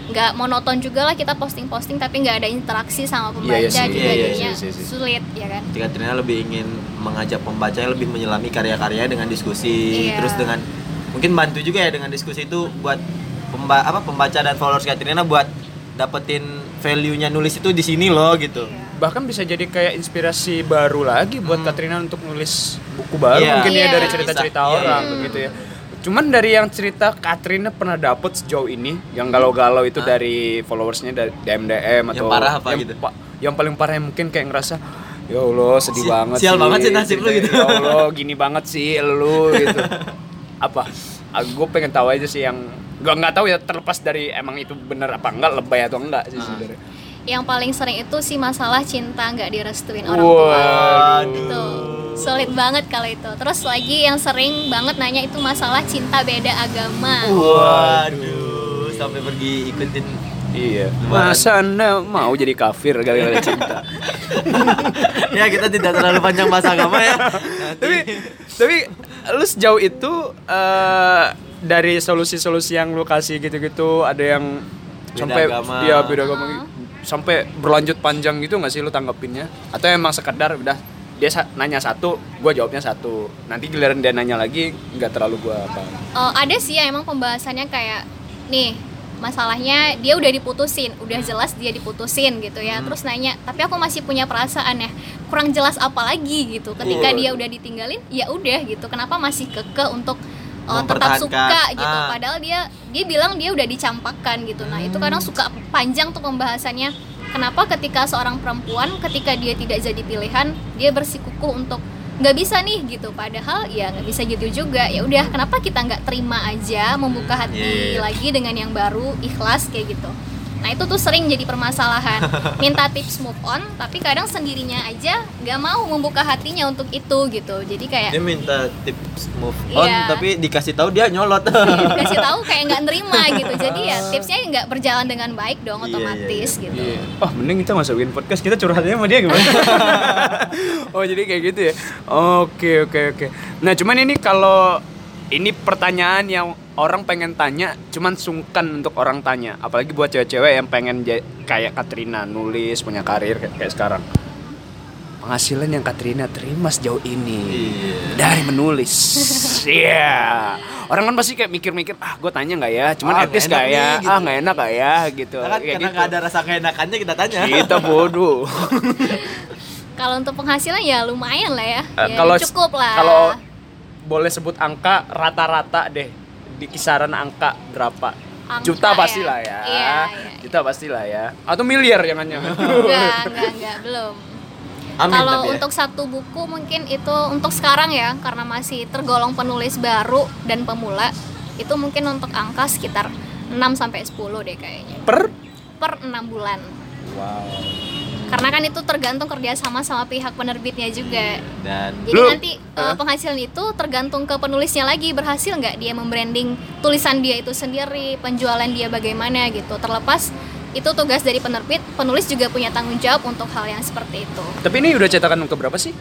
enggak monoton juga lah kita posting-posting tapi enggak ada interaksi sama pembaca yeah, yeah, juga yeah, yeah, jadinya yeah, yeah, yeah. Sulit ya kan. Jadi Katrina lebih ingin mengajak pembacanya lebih menyelami karya-karyanya dengan diskusi, yeah. Terus dengan mungkin bantu juga ya dengan diskusi itu buat Pemba- apa pembaca dan followers Katrina buat dapetin value-nya nulis itu di sini loh gitu. Iya. Bahkan bisa jadi kayak inspirasi baru lagi buat hmm. Katrina untuk nulis buku baru yeah. Mungkin yeah. Ya dari cerita-cerita bisa. Orang yeah. Begitu ya. Cuman dari yang cerita Katrina pernah dapet sejauh ini yang galau-galau itu huh? Dari followersnya dari D M D M atau yang parah apa yang, gitu. Pa- yang paling parah yang mungkin kayak ngerasa ya Allah sedih si- banget sial sih. Sial banget sih nasib lu gitu. Ya Allah gini banget sih lu gitu. Apa? Aku pengen tahu aja sih yang gak nggak tahu ya terlepas dari emang itu benar apa enggak lebay atau enggak sih sebenarnya. Yang paling sering itu sih masalah cinta nggak direstuin orang wow. Tua gitu sulit banget kalau itu. Terus lagi yang sering banget nanya itu masalah cinta beda agama. Waduh sampai pergi ikutin iya masa anda mau jadi kafir gara-gara cinta. Ya kita tidak terlalu panjang masa agama ya. Tapi tapi lu sejauh itu uh, dari solusi-solusi yang lu kasih gitu-gitu ada yang beda sampai agama. Ya beda agama uh-huh. Sampai berlanjut panjang gitu enggak sih lu tanggapinnya atau emang sekedar udah dia sa- nanya satu gua jawabnya satu nanti giliran dia nanya lagi enggak terlalu gua apa uh, ada sih ya emang pembahasannya kayak nih masalahnya dia udah diputusin, udah jelas dia diputusin gitu ya. Hmm. Terus nanya, tapi aku masih punya perasaan ya. Kurang jelas apa lagi gitu. Ketika oh. Dia udah ditinggalin, ya udah gitu. Kenapa masih kekeh untuk oh, tetap suka gitu ah. Padahal dia dia bilang dia udah dicampakkan gitu. Nah itu kadang suka panjang tuh pembahasannya. Kenapa ketika seorang perempuan ketika dia tidak jadi pilihan dia bersikukuh untuk nggak bisa nih gitu. Padahal ya nggak bisa gitu juga. Ya udah kenapa kita nggak terima aja membuka hati yeah. Lagi dengan yang baru ikhlas kayak gitu. Nah itu tuh sering jadi permasalahan. Minta tips move on, tapi kadang sendirinya aja gak mau membuka hatinya untuk itu gitu. Jadi kayak dia minta tips move on, iya. Tapi dikasih tahu dia nyolot. Dikasih tahu kayak gak nerima gitu. Jadi ya tipsnya gak berjalan dengan baik dong otomatis iya, iya, gitu iya. Oh mending kita masukin podcast, kita curhatnya sama dia gimana? Oh jadi kayak gitu ya. Oke oke oke. Nah cuman ini kalau ini pertanyaan yang orang pengen tanya, cuman sungkan untuk orang tanya. Apalagi buat cewek-cewek yang pengen j- kayak Katrina nulis, punya karir kayak, kayak sekarang. Penghasilan yang Katrina terima sejauh ini yeah. Dari menulis. Iya. Yeah. Orang kan pasti kayak mikir-mikir, ah gue tanya nggak ya? Cuman ah, etis nggak ya? Gitu. Ah nggak enak nggak ya? Gitu. Nah, kan, kayak karena nggak gitu. Ada rasa keenakannya kita tanya. Kita bodoh. Kalau untuk penghasilan ya lumayan lah ya. Uh, ya kalau cukup lah. Kalau boleh sebut angka rata-rata deh. di kisaran angka berapa? Angka juta ya? Pastilah ya. Iya, iya, juta iya. Pastilah ya. Atau miliar jangan-jangan. Enggak, enggak, enggak, belum. Kalau untuk ya. Satu buku mungkin itu untuk sekarang ya, karena masih tergolong penulis baru dan pemula, itu mungkin untuk angka sekitar enam sampai sepuluh deh kayaknya. Per per enam bulan. Wow. Karena kan itu tergantung kerjasama sama pihak penerbitnya juga. Dan jadi lu, nanti uh, penghasilan itu tergantung ke penulisnya lagi, berhasil nggak dia membranding tulisan dia itu sendiri, penjualan dia bagaimana gitu. Terlepas itu tugas dari penerbit, penulis juga punya tanggung jawab untuk hal yang seperti itu. Tapi ini udah cetakan ke berapa sih?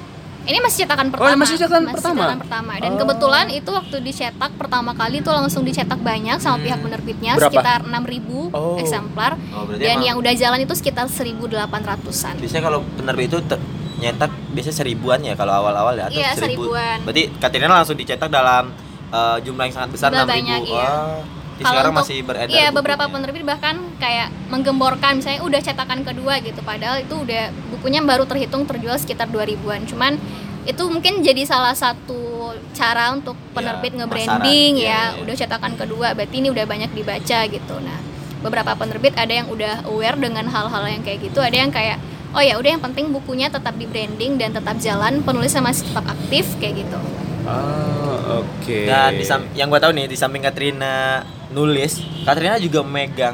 Ini masih cetakan pertama. Oh, masih cetakan masih pertama. Cetakan pertama. Dan oh. kebetulan itu waktu dicetak pertama kali itu langsung dicetak banyak sama hmm. pihak penerbitnya. Berapa? Sekitar enam ribu oh. eksemplar. Oh, dan yang udah jalan itu sekitar seribu delapan ratusan. Biasanya kalau penerbit itu ter- nyetak biasanya seribuan ya kalau awal-awal ya. Iya, seribu. seribuan. Berarti Katrina langsung dicetak dalam uh, jumlah yang sangat besar, enam ribu. Banyak, iya. Oh. Sekarang untuk, masih beredar. Iya, beberapa penerbit bahkan kayak menggemborkan misalnya udah cetakan kedua gitu, padahal itu udah bukunya baru terhitung terjual sekitar dua ribuan. Cuman itu mungkin jadi salah satu cara untuk penerbit ya, nge-branding masaran, ya, ya, ya, udah cetakan kedua, berarti ini udah banyak dibaca gitu. Nah, beberapa penerbit ada yang udah aware dengan hal-hal yang kayak gitu, ada yang kayak oh ya udah yang penting bukunya tetap di-branding dan tetap jalan, penulisnya masih tetap aktif kayak gitu. Oh, oke. Okay. Dan disam, yang gue tahu nih di samping Katrina nulis, Katrina juga megang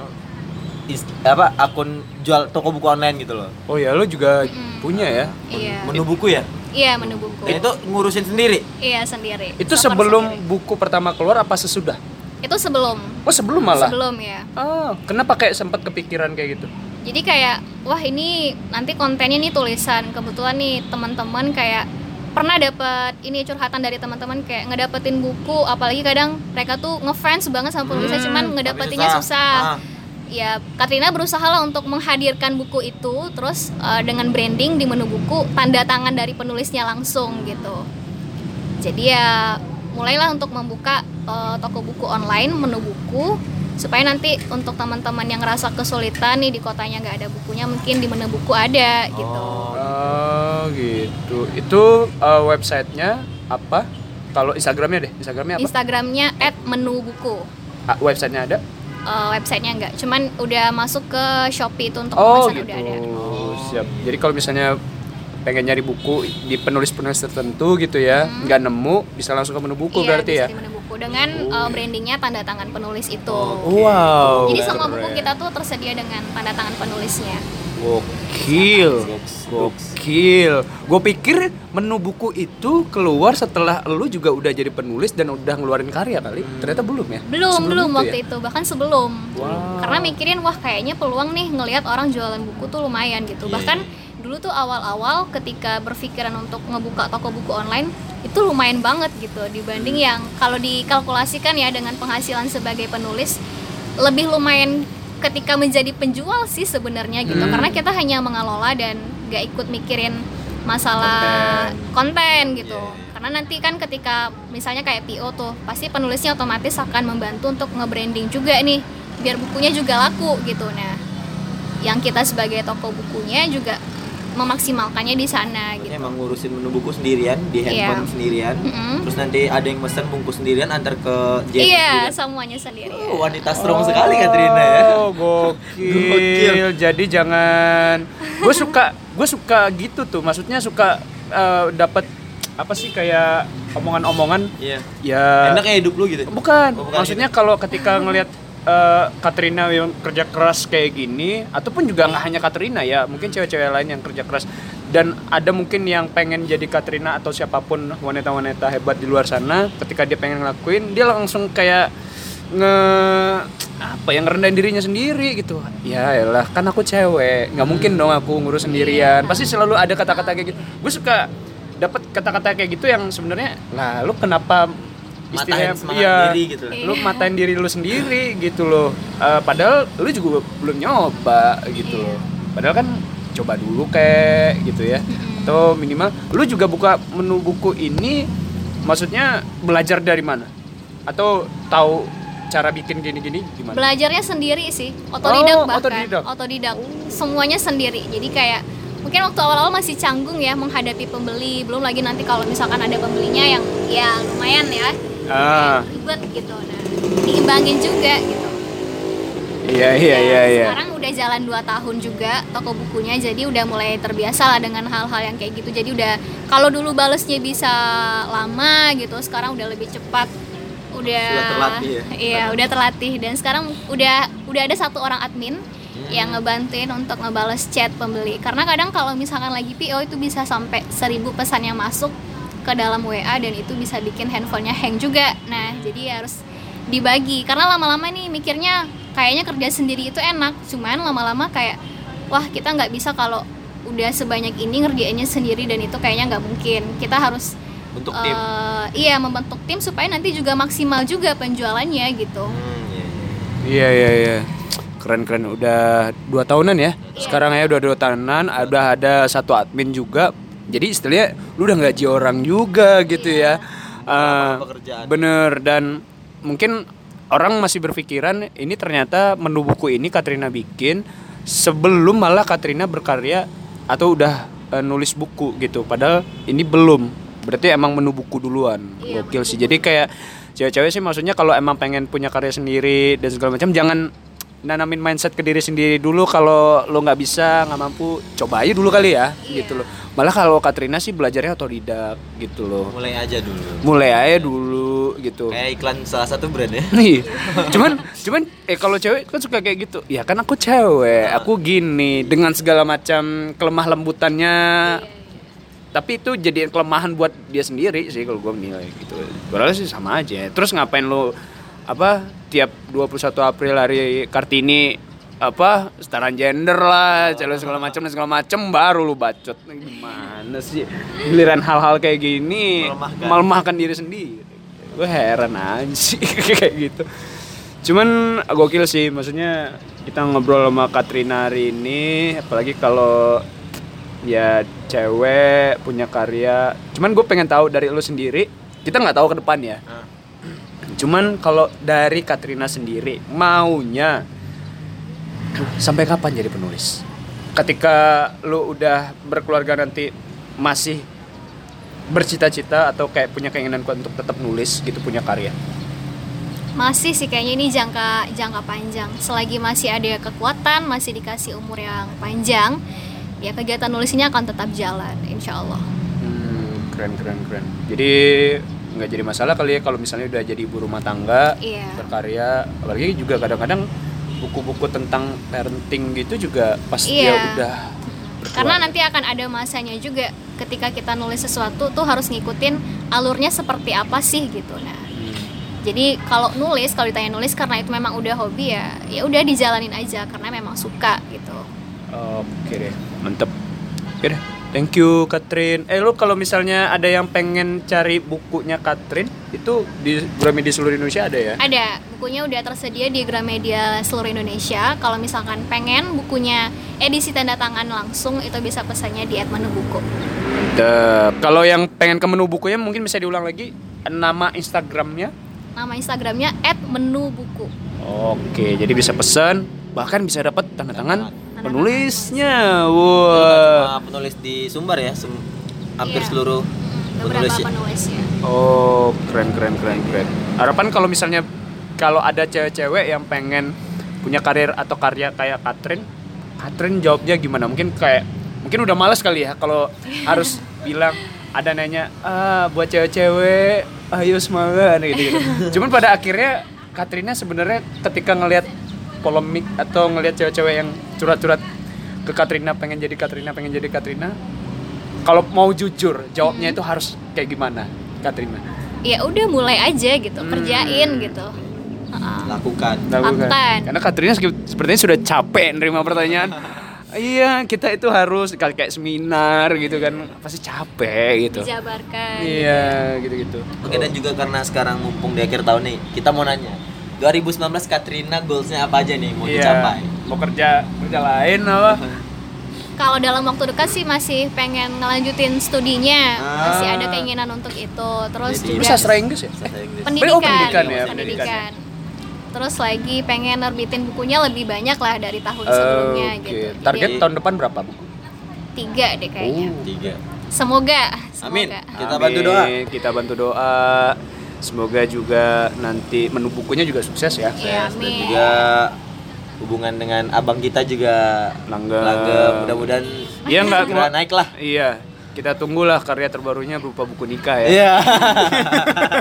is, apa akun jual toko buku online gitu loh. Oh ya, lo juga mm. punya ya? Iya. Menu buku ya? Iya, menu buku. Dan itu ngurusin sendiri? Iya, sendiri. Itu Soper sebelum sendiri. Buku pertama keluar apa sesudah? Itu sebelum. Oh, sebelum malah? Sebelum ya. Oh, kenapa kayak sempat kepikiran kayak gitu? Jadi kayak, wah ini nanti kontennya nih tulisan. Kebetulan nih teman-teman kayak pernah dapat ini curhatan dari teman-teman kayak ngedapetin buku, apalagi kadang mereka tuh ngefans banget sama penulisnya hmm, cuman ngedapetinnya susah. susah. Ah. Ya, Katrina berusaha lah untuk menghadirkan buku itu terus uh, dengan branding di menu buku, tanda tangan dari penulisnya langsung gitu. Jadi ya mulailah untuk membuka uh, toko buku online menu buku supaya nanti untuk teman-teman yang ngerasa kesulitan nih di kotanya nggak ada bukunya mungkin di menu buku ada gitu. Oh. Oh gitu, itu uh, websitenya apa? Kalau Instagramnya deh, Instagramnya apa? Instagramnya et menu buku. Ah, websitenya ada? Uh, websitenya enggak, cuman udah masuk ke Shopee itu untuk oh, pemesan gitu. Udah ada. Oh siap, jadi kalau misalnya pengen nyari buku di penulis-penulis tertentu gitu ya, hmm. nggak nemu, bisa langsung ke menu buku iya, berarti ya? Iya, bisa di menu buku dengan oh. uh, brandingnya tanda tangan penulis itu. Oh, wow. Jadi semua buku kita tuh tersedia dengan tanda tangan penulisnya. Gokil, gokil. Gue pikir menu buku itu keluar setelah lu juga udah jadi penulis dan udah ngeluarin karya kali. Hmm. Ternyata belum ya? Belum, sebelum belum itu waktu ya? Itu, bahkan sebelum. Wow. Karena mikirin wah kayaknya peluang nih ngelihat orang jualan buku tuh lumayan gitu. Yeah. Bahkan dulu tuh awal-awal ketika berpikiran untuk ngebuka toko buku online itu lumayan banget gitu dibanding yang kalau dikalkulasikan ya dengan penghasilan sebagai penulis lebih lumayan ketika menjadi penjual sih sebenarnya gitu hmm. karena kita hanya mengelola dan gak ikut mikirin masalah konten, konten gitu yeah. Karena nanti kan ketika misalnya kayak P O tuh pasti penulisnya otomatis akan membantu untuk nge-branding juga nih biar bukunya juga laku gitu. Nah yang kita sebagai toko bukunya juga memaksimalkannya di sana gitu. Emang ngurusin menu buku sendirian di handphone yeah. sendirian, mm-hmm. terus nanti ada yang mesen bungkus sendirian antar ke J. Iya, yeah, semuanya sendiri. Oh, wanita strong oh, sekali Katrina ya. Oh, gokil. Gokil. Jadi jangan. Gue suka, gue suka gitu tuh. Maksudnya suka uh, dapat apa sih kayak omongan-omongan? Iya. Yeah. Ya. Enak ya hidup lu gitu. Bukan. Oh, bukan maksudnya kalau ketika ngelihat Uh, Katrina yang kerja keras kayak gini, ataupun juga nggak hanya Katrina ya, mungkin cewek-cewek lain yang kerja keras dan ada mungkin yang pengen jadi Katrina atau siapapun wanita-wanita hebat di luar sana, ketika dia pengen ngelakuin dia langsung kayak nge apa yang ngerendahin dirinya sendiri gitu. Ya elah kan aku cewek, nggak mungkin dong aku ngurus sendirian. Pasti selalu ada kata-kata kayak gitu. Gue suka dapat kata-kata kayak gitu yang sebenarnya, nah lu kenapa istilahnya ya, diri gitu. Lu matain diri lu sendiri gitu loh. Uh, padahal lu juga belum nyoba gitu loh. Padahal kan coba dulu kayak gitu ya. Atau minimal lu juga buka menu buku ini maksudnya belajar dari mana? Atau tahu cara bikin gini-gini gimana? Belajarnya sendiri sih, otodidak oh, bahkan. Otodidak. otodidak. Semuanya sendiri. Jadi kayak mungkin waktu awal-awal masih canggung ya menghadapi pembeli, belum lagi nanti kalau misalkan ada pembelinya yang ya lumayan ya. Ah. Ribet gitu. Nah, diimbangin juga gitu. Iya iya iya. Ya. Sekarang udah jalan dua tahun juga toko bukunya, jadi udah mulai terbiasa lah dengan hal-hal yang kayak gitu. Jadi udah, kalau dulu balesnya bisa lama gitu, sekarang udah lebih cepat. Udah, udah terlatih ya. Iya, udah terlatih, dan sekarang udah udah ada satu orang admin yang ngebantuin untuk ngebales chat pembeli. Karena kadang kalau misalkan lagi P O itu bisa sampai seribu pesan yang masuk ke dalam W A, dan itu bisa bikin handphonenya hang juga. Nah, jadi harus dibagi. Karena lama-lama nih mikirnya kayaknya kerja sendiri itu enak, cuman lama-lama kayak wah, kita nggak bisa kalau udah sebanyak ini ngerjainnya sendiri, dan itu kayaknya nggak mungkin. Kita harus bentuk tim. Uh, iya, membentuk tim supaya nanti juga maksimal juga penjualannya gitu. Iya, iya, iya. Keren-keren, udah dua tahunan ya. Sekarang ya udah dua tahunan, udah ada satu admin juga. Jadi istilahnya lu udah gaji orang juga gitu ya. Uh, bener, dan mungkin orang masih berpikiran ini ternyata menu buku ini Katrina bikin sebelum malah Katrina berkarya atau udah uh, nulis buku gitu. Padahal ini belum. Berarti emang menu buku duluan. Gokil sih. Jadi kayak cewek-cewek sih maksudnya kalau emang pengen punya karya sendiri dan segala macam, jangan nanamin mindset ke diri sendiri dulu kalau lo nggak bisa, nggak mampu, coba aja dulu kali ya, iya. Gitu loh. Malah kalau Katrina sih belajarnya otodidak gitu loh. Mulai aja dulu. Mulai aja dulu gitu. Kayak iklan salah satu brand ya. Nih, cuman cuman eh kalau cewek kan suka kayak gitu. Ya kan aku cewek, nah. Aku gini dengan segala macam kelemah lembutannya. Iya. Tapi itu jadi kelemahan buat dia sendiri sih kalau gue menilai gitu. Padahal sih sama aja. Terus ngapain lo apa tiap dua puluh satu April hari Kartini apa setaraan gender lah, cewek segala macam dan segala macam, baru lu bacot. Gimana sih giliran hal-hal kayak gini melemahkan, melemahkan diri sendiri. Gue heran aja sih kayak gitu. Cuman gokil sih, maksudnya kita ngobrol sama Katrina hari ini, apalagi kalau ya cewek punya karya. Cuman gue pengen tahu dari lu sendiri, kita nggak tahu ke depan ya. Cuman kalau dari Katrina sendiri, maunya sampai kapan jadi penulis? Ketika lu udah berkeluarga nanti masih bercita-cita atau kayak punya keinginan untuk tetap nulis gitu, punya karya? Masih sih kayaknya ini jangka jangka panjang. Selagi masih ada kekuatan, masih dikasih umur yang panjang, ya kegiatan nulisnya akan tetap jalan, insya Allah. Hmm, keren, keren, keren. Jadi nggak jadi masalah kali ya kalau misalnya udah jadi ibu rumah tangga, yeah. Berkarya, apalagi juga kadang-kadang buku-buku tentang parenting gitu juga pas yeah. Dia udah berkeluarga. Karena nanti akan ada masanya juga ketika kita nulis sesuatu tuh harus ngikutin alurnya seperti apa sih gitu. Nah, hmm. Jadi kalau nulis, kalau ditanya nulis karena itu memang udah hobi ya, ya udah dijalanin aja karena memang suka gitu. Oke deh, mantep. Oke deh. Thank you Katrin. Eh lu kalau misalnya ada yang pengen cari bukunya Katrin, itu di Gramedia seluruh Indonesia ada ya? Ada, bukunya udah tersedia di Gramedia seluruh Indonesia. Kalau misalkan pengen bukunya edisi tanda tangan langsung, itu bisa pesannya di Menu Buku. Kalau yang pengen ke menu bukunya mungkin bisa diulang lagi nama Instagramnya? Nama Instagramnya et menu buku. Oke, jadi bisa pesan, bahkan bisa dapat tanda tangan penulisnya. Wah. Wow. Penulis di Sumbar ya, Sem- hampir iya. Seluruh penulis. Penulisnya. Oh, keren keren keren keren. Harapan kalau misalnya kalau ada cewek-cewek yang pengen punya karir atau karya kayak Katrin, Katrin jawabnya gimana? Mungkin kayak mungkin udah malas kali ya kalau harus bilang ada nanya, "Ah, buat cewek-cewek, ayo semangat." gitu-gitu. Cuman pada akhirnya Katrinnya sebenarnya ketika ngelihat polemik atau ngelihat cewek-cewek yang curhat-curhat ke Katrina, pengen jadi Katrina, pengen jadi Katrina. Kalau mau jujur, jawabnya hmm. itu harus kayak gimana, Katrina? Ya udah mulai aja gitu, hmm. kerjain gitu. Lakukan. Lakukan. Lakukan. Karena Katrina sepertinya sudah capek nerima pertanyaan. Iya, kita itu harus kayak seminar gitu kan, pasti capek gitu. Dijabarkan. Iya, gitu-gitu. Oke, dan juga karena sekarang mumpung di akhir tahun nih, kita mau nanya. dua ribu sembilan belas Katrina goals-nya apa aja nih mau yeah. dicapai? Mau kerja, kerja lain apa? Kalau dalam waktu dekat sih masih pengen ngelanjutin studinya, ah. masih ada keinginan untuk itu. Terus jadi, juga sastra Inggris ya? Sastra Inggris. Pendidikan, oh, pendidikan ya, pendidikan. pendidikan. Terus lagi pengen nerbitin bukunya lebih banyak lah dari tahun uh, sebelumnya okay. gitu. Target jadi, tahun depan berapa buku? Tiga deh kayaknya. Oh, tiga. Semoga, semoga. Amin. Kita bantu doa. Kita bantu doa. Semoga juga nanti menu bukunya juga sukses ya. Iya, dan juga hubungan dengan abang kita juga langgeng. Langgeng. Mudah-mudahan ya nggak segera naik lah. Iya. Kita tunggulah karya terbarunya berupa buku nikah ya. Iya.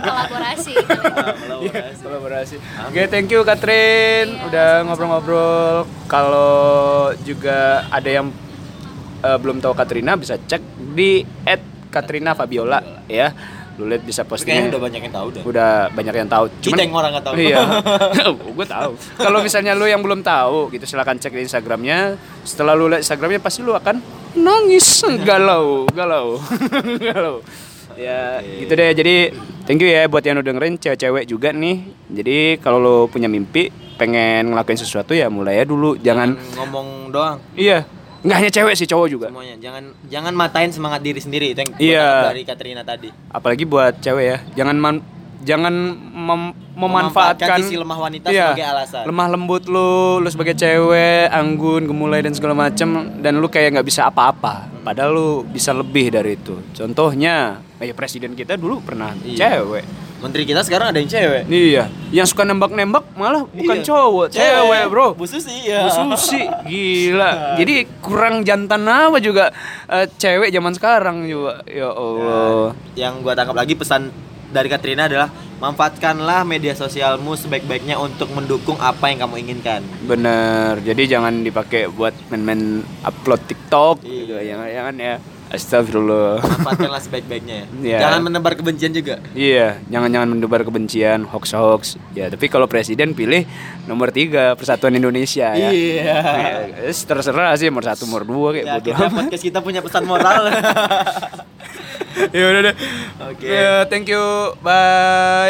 Kolaborasi. Kolaborasi. Kolaborasi. Oke, thank you Katrin yeah, udah ngobrol-ngobrol. Kalau juga ada yang uh, belum tahu Katrina bisa cek di et katrina fabiola ya. Lu lihat bisa postingnya. Udah banyak yang tahu dah. Udah banyak yang tahu. Cuman kita yang orang enggak tahu. Iya. Gue tahu. Kalau misalnya lu yang belum tahu gitu silakan cek di Instagramnya. Setelah lu lihat Instagramnya pasti lu akan nangis, galau, galau, galau. Ya, okay. Gitu deh. Jadi, thank you ya buat yang udah dengerin, cewek-cewek juga nih. Jadi, kalau lo punya mimpi, pengen ngelakuin sesuatu ya mulai ya dulu. Jangan, jangan ngomong doang. Iya. Enggak hanya cewek sih, cowok juga. Semuanya. Jangan jangan matain semangat diri sendiri. Thank you yeah. Dari Katrina tadi. Apalagi buat cewek ya. Jangan man, jangan mem, memanfaatkan sisi lemah wanita iya, sebagai alasan. Lemah lembut lu, lu sebagai cewek, anggun, gemulai dan segala macem, dan lu kayak nggak bisa apa-apa. Padahal lu bisa lebih dari itu. Contohnya, kayak presiden kita dulu pernah iya. Cewek. Menteri kita sekarang ada yang cewek. Iya. Yang suka nembak-nembak malah bukan iya. Cowok, cewek, cewek bro. Bu Susi ya. Bu Susi, gila. Jadi kurang jantan apa juga uh, cewek zaman sekarang juga. Ya Allah. Ya, yang gua tangkap lagi pesan dari Katrina adalah manfaatkanlah media sosialmu sebaik-baiknya untuk mendukung apa yang kamu inginkan. Bener, jadi jangan dipakai buat men-men upload TikTok iya. Gitu, jangan ya. Astagfirullah. Manfaatkanlah sebaik-baiknya ya. Yeah. Jangan menebar kebencian juga. Iya, yeah. jangan-jangan menebar kebencian, hoax-hoax. Ya, tapi kalau presiden pilih nomor tiga Persatuan Indonesia ya. Iya. Yeah. Nah, terserah sih nomor satu, nomor dua kayak bodoh. Ya, podcast kita punya pesan moral. Ya udah deh. Oke. Okay. Yeah, thank you. Bye.